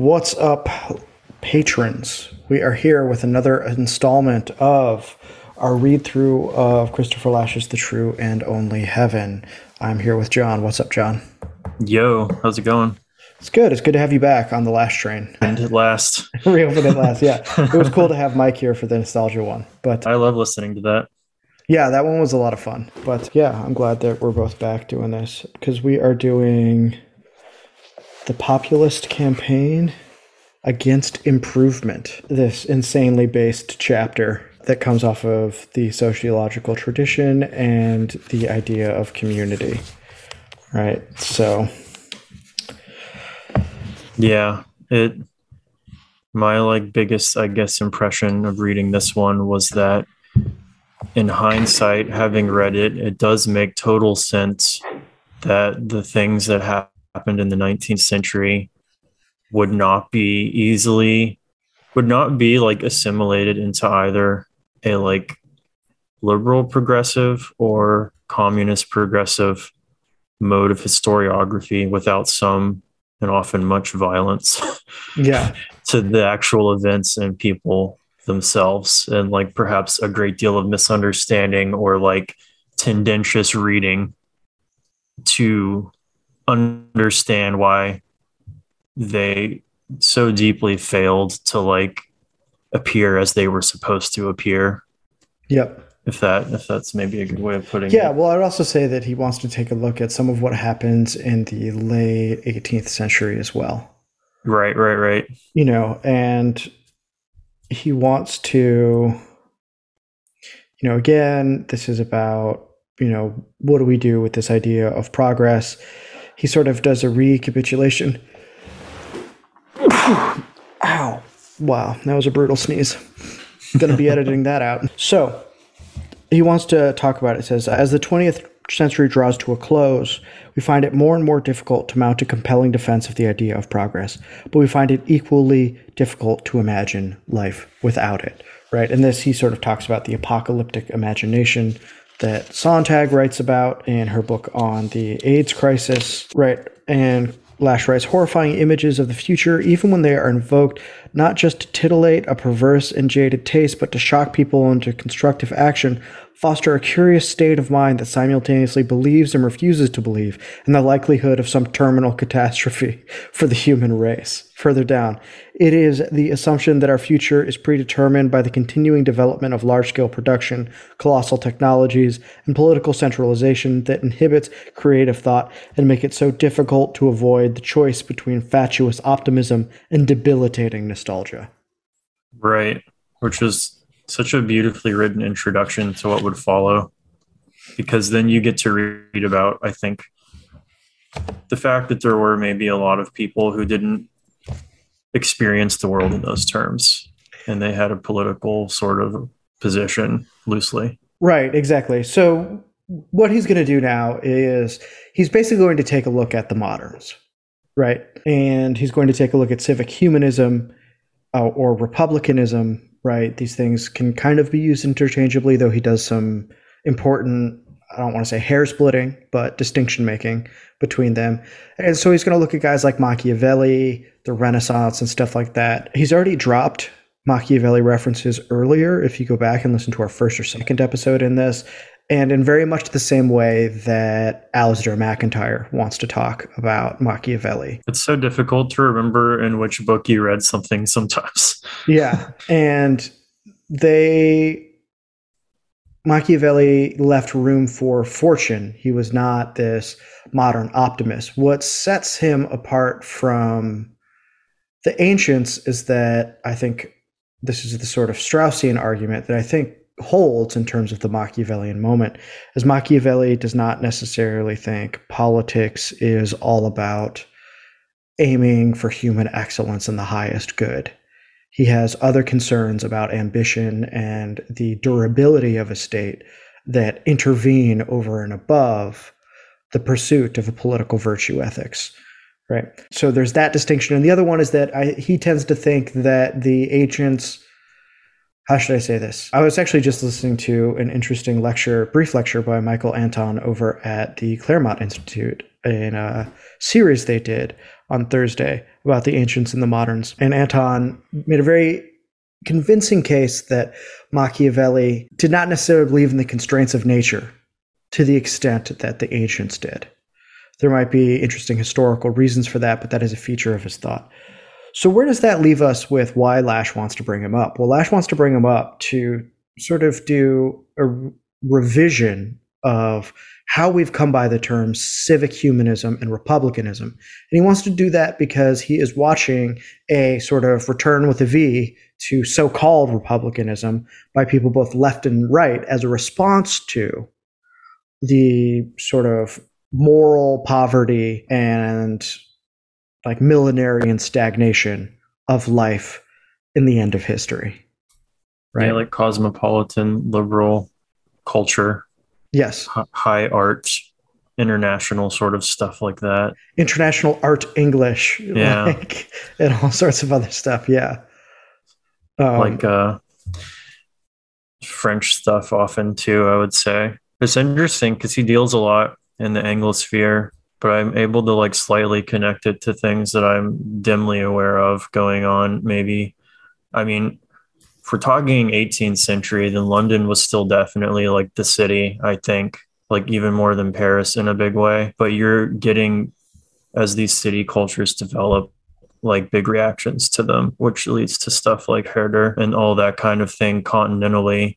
What's up, patrons? We are here with another installment of our read-through of Christopher Lasch's The True and Only Heaven. I'm here with John. What's up, John? Yo, how's it going? It's good. It's good to have you back on the Lasch train. And at last. Reopened at last, yeah. It was cool to have Mike here for the nostalgia one. But I love listening to that. Yeah, that one was a lot of fun. But yeah, I'm glad that we're both back doing this because we are doing The Populist Campaign Against Improvement, this insanely based chapter that comes off of the sociological tradition and the idea of community. Right? So, yeah, my biggest, I guess, impression of reading this one was that in hindsight, having read it, it does make total sense that the things that happened in the 19th century would not be like assimilated into either a like liberal progressive or communist progressive mode of historiography without some and often much violence to the actual events and people themselves, and like perhaps a great deal of misunderstanding or like tendentious reading to understand why they so deeply failed to like appear as they were supposed to appear. Yep. If that's maybe a good way of putting it. Yeah, well, I'd also say that he wants to take a look at some of what happens in the late 18th century as well. Right. You know, and he wants to, you know, again, this is about, you know, what do we do with this idea of progress? He sort of does a recapitulation. Ow. Wow, that was a brutal sneeze. Going to be editing that out. So he wants to talk about it. It says, as the 20th century draws to a close, we find it more and more difficult to mount a compelling defense of the idea of progress, but we find it equally difficult to imagine life without it, right? And this, he sort of talks about the apocalyptic imagination that Sontag writes about in her book on the AIDS crisis, right? And Lasch writes, horrifying images of the future, even when they are invoked, not just to titillate a perverse and jaded taste, but to shock people into constructive action, foster a curious state of mind that simultaneously believes and refuses to believe in the likelihood of some terminal catastrophe for the human race. Further down, it is the assumption that our future is predetermined by the continuing development of large-scale production, colossal technologies, and political centralization that inhibits creative thought and make it so difficult to avoid the choice between fatuous optimism and debilitating nostalgia. Right, which is such a beautifully written introduction to what would follow, because then you get to read about, I think, the fact that there were maybe a lot of people who didn't experience the world in those terms, and they had a political sort of position loosely. Right, exactly. So what he's going to do now is he's basically going to take a look at the moderns, right? And he's going to take a look at civic humanism or republicanism. Right. These things can kind of be used interchangeably, though he does some important, I don't want to say hair splitting, but distinction making between them. And so he's going to look at guys like Machiavelli, the Renaissance and stuff like that. He's already dropped Machiavelli references earlier, if you go back and listen to our first or second episode in this. And in very much the same way that Alasdair MacIntyre wants to talk about Machiavelli. It's so difficult to remember in which book you read something sometimes. Yeah. And Machiavelli left room for fortune. He was not this modern optimist. What sets him apart from the ancients is that, I think this is the sort of Straussian argument that I think holds in terms of the Machiavellian moment, as Machiavelli does not necessarily think politics is all about aiming for human excellence and the highest good. He has other concerns about ambition and the durability of a state that intervene over and above the pursuit of a political virtue ethics. Right. So there's that distinction. And the other one is that he tends to think that the ancients How should I say this? I was actually just listening to an interesting lecture, brief lecture by Michael Anton over at the Claremont Institute in a series they did on Thursday about the ancients and the moderns. And Anton made a very convincing case that Machiavelli did not necessarily believe in the constraints of nature to the extent that the ancients did. There might be interesting historical reasons for that, but that is a feature of his thought. So where does that leave us with why Lasch wants to bring him up? Well, Lasch wants to bring him up to sort of do a revision of how we've come by the terms civic humanism and republicanism. And he wants to do that because he is watching a sort of return with a V to so-called republicanism by people both left and right as a response to the sort of moral poverty and like millenarian stagnation of life in the end of history. Right? Yeah, like cosmopolitan liberal culture. Yes. High art, international sort of stuff like that. International art English. Yeah. Like, and all sorts of other stuff. Yeah. Like French stuff often too, I would say. It's interesting because he deals a lot in the Anglosphere, but I'm able to like slightly connect it to things that I'm dimly aware of going on. Maybe, I mean, if we're talking 18th century, then London was still definitely like the city, I think, like even more than Paris in a big way. But you're getting, as these city cultures develop, like big reactions to them, which leads to stuff like Herder and all that kind of thing continentally.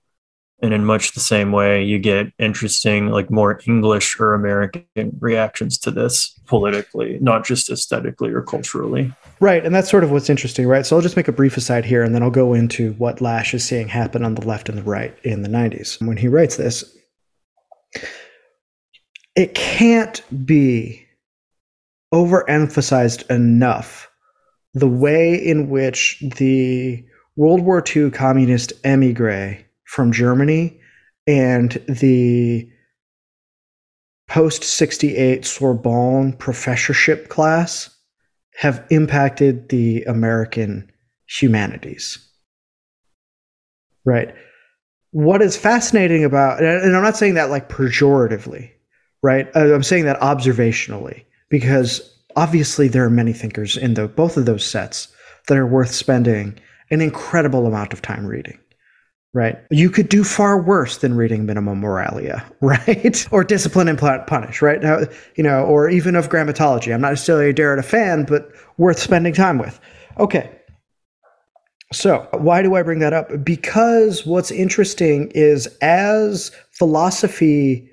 And in much the same way, you get interesting, like more English or American reactions to this politically, not just aesthetically or culturally. Right. And that's sort of what's interesting, right? So I'll just make a brief aside here, and then I'll go into what Lasch is seeing happen on the left and the right in the 90s. When he writes this, it can't be overemphasized enough the way in which the World War II communist emigre from Germany and the post-68 Sorbonne professorship class have impacted the American humanities. Right. What is fascinating about, and I'm not saying that like pejoratively, right? I'm saying that observationally, because obviously there are many thinkers in both of those sets that are worth spending an incredible amount of time reading. Right. You could do far worse than reading Minima Moralia, right? Or Discipline and Punish, right? You know, or even of Grammatology. I'm not necessarily a Derrida fan, but worth spending time with. Okay. So why do I bring that up? Because what's interesting is as philosophy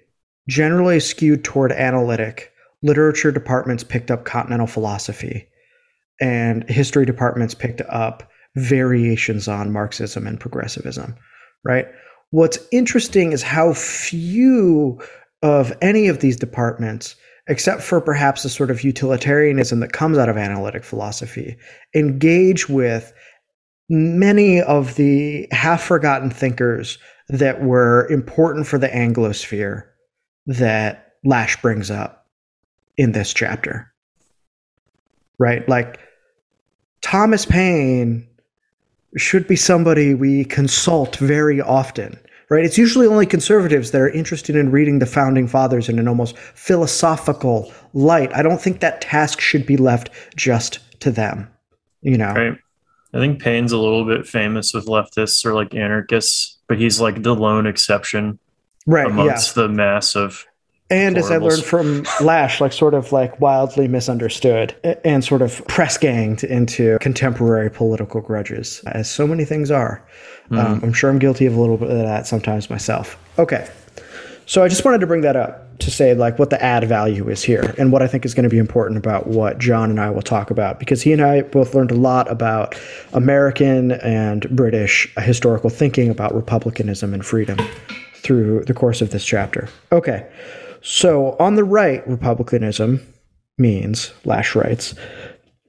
generally skewed toward analytic, literature departments picked up continental philosophy and history departments picked up variations on Marxism and progressivism, right? What's interesting is how few of any of these departments, except for perhaps the sort of utilitarianism that comes out of analytic philosophy, engage with many of the half-forgotten thinkers that were important for the Anglosphere that Lasch brings up in this chapter, right? Like Thomas Paine should be somebody we consult very often, right? It's usually only conservatives that are interested in reading the founding fathers in an almost philosophical light. I don't think that task should be left just to them, you know? Right. I think Paine's a little bit famous with leftists or like anarchists, but he's like the lone exception, right, amongst the mass of. And as I learned from Lasch, like sort of like wildly misunderstood and sort of press ganged into contemporary political grudges, as so many things are. I'm sure I'm guilty of a little bit of that sometimes myself. Okay. So I just wanted to bring that up to say like what the add value is here and what I think is going to be important about what John and I will talk about, because he and I both learned a lot about American and British historical thinking about republicanism and freedom through the course of this chapter. Okay. So on the right, republicanism means, Lasch writes,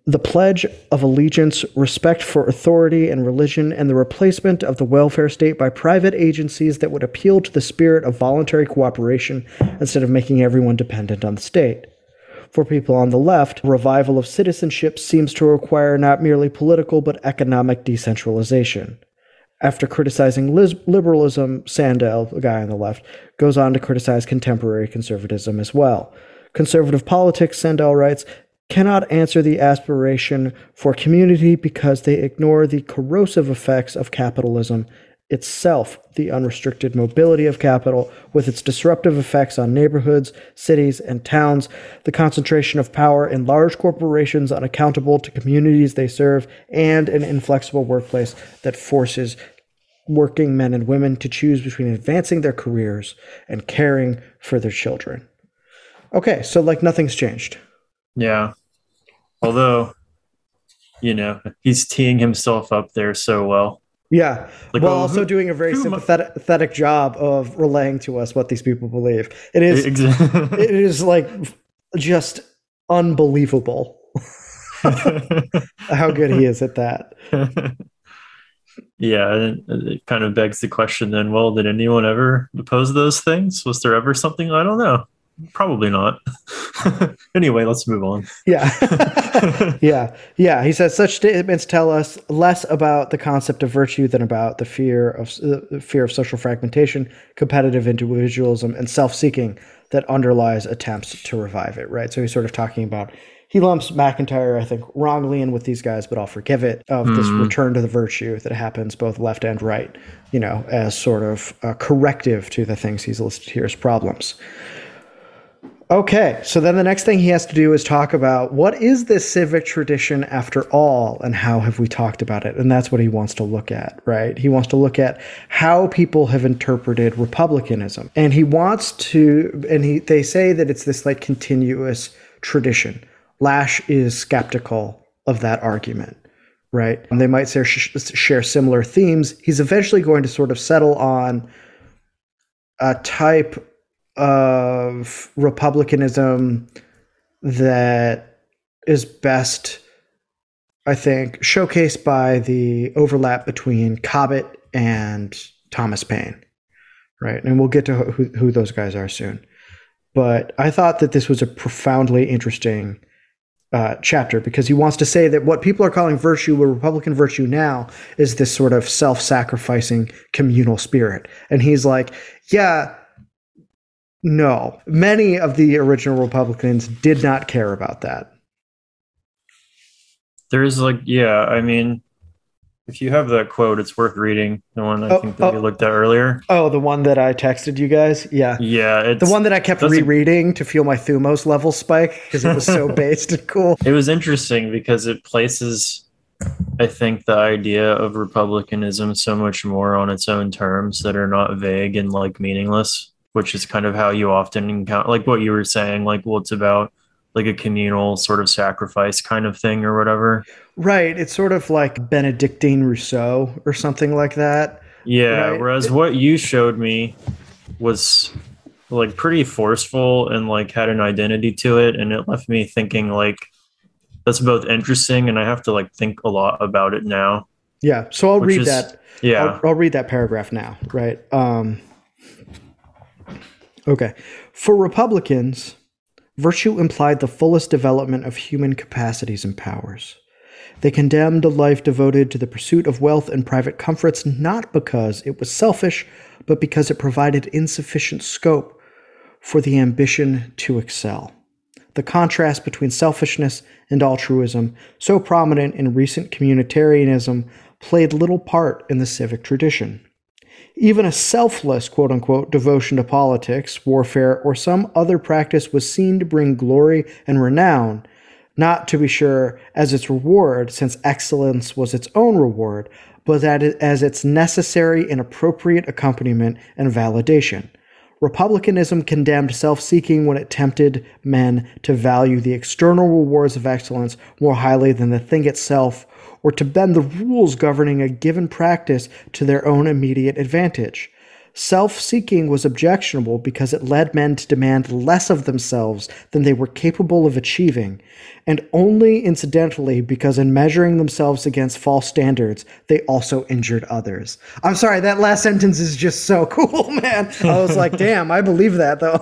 the pledge of allegiance, respect for authority and religion, and the replacement of the welfare state by private agencies that would appeal to the spirit of voluntary cooperation instead of making everyone dependent on the state. For people on the left, revival of citizenship seems to require not merely political but economic decentralization. After criticizing liberalism, Sandel, the guy on the left, goes on to criticize contemporary conservatism as well. Conservative politics, Sandel writes, cannot answer the aspiration for community because they ignore the corrosive effects of capitalism itself, the unrestricted mobility of capital, with its disruptive effects on neighborhoods, cities, and towns, the concentration of power in large corporations unaccountable to communities they serve, and an inflexible workplace that forces working men and women to choose between advancing their careers and caring for their children. Okay, so like nothing's changed. Yeah. Although, you know, he's teeing himself up there so well. Yeah, like, while also doing a very sympathetic job of relaying to us what these people believe. It is, it is like just unbelievable how good he is at that. Yeah, and it kind of begs the question then, well, did anyone ever oppose those things? Was there ever something? I don't know. Probably not. Anyway, let's move on. Yeah. Yeah. He says such statements tell us less about the concept of virtue than about the fear of social fragmentation, competitive individualism, and self-seeking that underlies attempts to revive it. Right. So he's sort of talking about, he lumps MacIntyre, I think, wrongly in with these guys, but I'll forgive it, of this return to the virtue that happens both left and right, you know, as sort of a corrective to the things he's listed here as problems. Okay, so then the next thing he has to do is talk about what is this civic tradition after all, and how have we talked about it? And that's what he wants to look at, right? He wants to look at how people have interpreted republicanism. And he wants to, and they say that it's this like continuous tradition. Lasch is skeptical of that argument, right? And they might share similar themes. He's eventually going to sort of settle on a type of republicanism that is best, I think, showcased by the overlap between Cobbett and Thomas Paine, right? And we'll get to who those guys are soon. But I thought that this was a profoundly interesting chapter, because he wants to say that what people are calling virtue, or Republican virtue now, is this sort of self-sacrificing communal spirit. And he's like, yeah, no, many of the original Republicans did not care about that. There's like, yeah, I mean, if you have that quote, it's worth reading. The one I think that you looked at earlier. Oh, the one that I texted you guys? Yeah. Yeah. It's, the one that I kept rereading to feel my Thumos level spike because it was so based and cool. It was interesting because it places, I think, the idea of republicanism so much more on its own terms that are not vague and like meaningless, which is kind of how you often encounter, like what you were saying, like, well, it's about like a communal sort of sacrifice kind of thing or whatever. Right. It's sort of like Benedictine Rousseau or something like that. Yeah. Right? Whereas what you showed me was like pretty forceful and like had an identity to it. And it left me thinking like, that's both interesting and I have to like think a lot about it now. Yeah. So I'll read that. Yeah. I'll read that paragraph now. Right. Okay. For Republicans, virtue implied the fullest development of human capacities and powers. They condemned a life devoted to the pursuit of wealth and private comforts, not because it was selfish, but because it provided insufficient scope for the ambition to excel. The contrast between selfishness and altruism, so prominent in recent communitarianism, played little part in the civic tradition. Even a selfless, quote-unquote, devotion to politics, warfare, or some other practice was seen to bring glory and renown, not to be sure as its reward, since excellence was its own reward, but as its necessary and appropriate accompaniment and validation. Republicanism condemned self-seeking when it tempted men to value the external rewards of excellence more highly than the thing itself, or to bend the rules governing a given practice to their own immediate advantage. Self-seeking was objectionable because it led men to demand less of themselves than they were capable of achieving, and only incidentally because in measuring themselves against false standards, they also injured others. I'm sorry, that last sentence is just so cool, man. I was like, damn, I believe that, though.